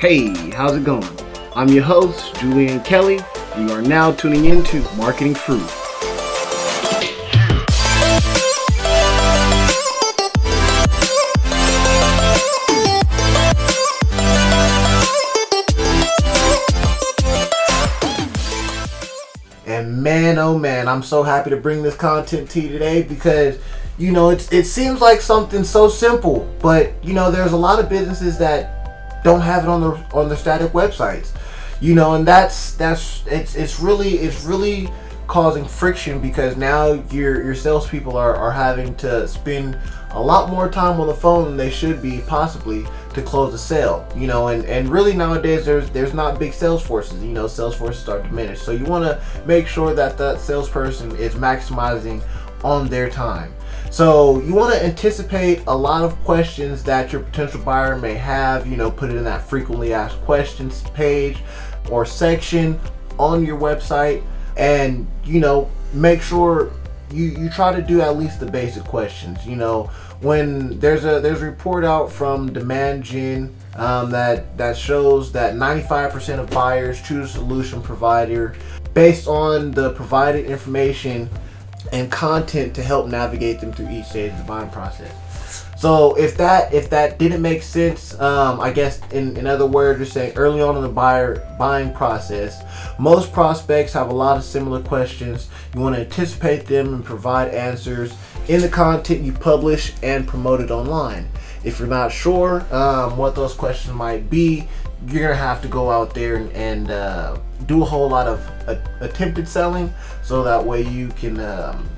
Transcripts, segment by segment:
Hey, how's it going? I'm your host, Julian Kelly. You are now tuning into Marketing Fruit. And man, oh man, I'm so happy to bring this content to you today because, you know, it seems like something so simple, but you know, there's a lot of businesses that don't have it on their static websites, you know, and it's really causing friction because now your salespeople are having to spend a lot more time on the phone than they should be possibly to close a sale, you know, and really nowadays there's not big sales forces, you know, sales forces are diminished, so you want to make sure that that salesperson is maximizing on their time. So you want to anticipate a lot of questions that your potential buyer may have, you know, put it in that frequently asked questions page or section on your website, and you know, make sure you try to do at least the basic questions. You know, when there's a report out from Demand Gen that shows that 95% of buyers choose a solution provider based on the provided information and content to help navigate them through each stage of the buying process. So if that didn't make sense, I guess in other words, you're saying early on in the buying process, most prospects have a lot of similar questions. You want to anticipate them and provide answers in the content you publish and promote it online. If you're not sure what those questions might be, you're gonna have to go out there and do a whole lot of attempted selling, so that way you can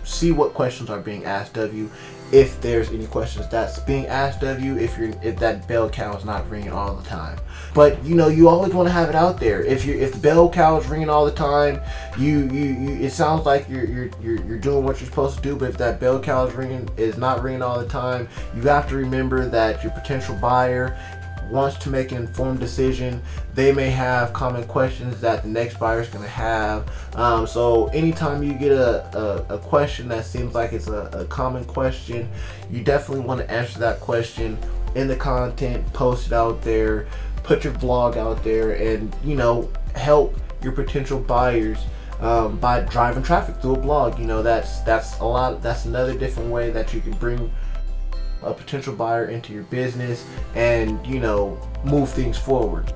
see what questions are being asked of you, if there's any questions that's being asked of you, if that bell cow is not ringing all the time. But you know, you always want to have it out there. If the bell cow is ringing all the time, you it sounds like you're doing what you're supposed to do. But if that bell cow is not ringing all the time, you have to remember that your potential buyer wants to make an informed decision. They may have common questions that the next buyer is going to have. So anytime you get a question that seems like it's a common question, you definitely want to answer that question in the content, post it out there, put your blog out there, and you know, help your potential buyers by driving traffic through a blog. You know, that's another different way that you can bring a potential buyer into your business and, you know, move things forward.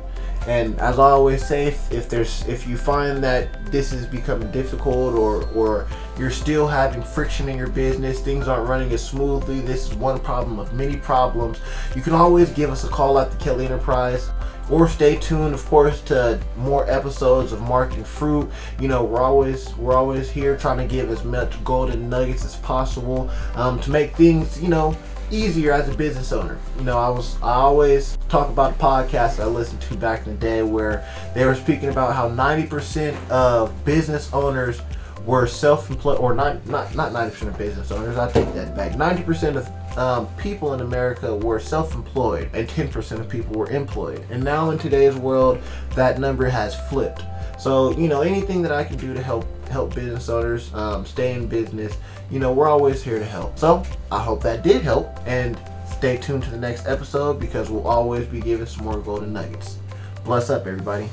And as I always say, if you find that this is becoming difficult or you're still having friction in your business, things aren't running as smoothly, this is one problem of many problems, you can always give us a call at the Kelly Enterprise, or stay tuned, of course, to more episodes of Marketing Fruit. You know, we're always here trying to give as much golden nuggets as possible to make things, you know, easier as a business owner. You know, I always talk about podcasts I listened to back in the day where they were speaking about how 90% of business owners were self-employed, or not 90% of business owners, I take that back. 90% of people in America were self-employed and 10% of people were employed. And now in today's world, that number has flipped. So, you know, anything that I can do to help business owners stay in business, you know, we're always here to help. So I hope that did help, and stay tuned to the next episode because we'll always be giving some more golden nuggets. Bless up, everybody.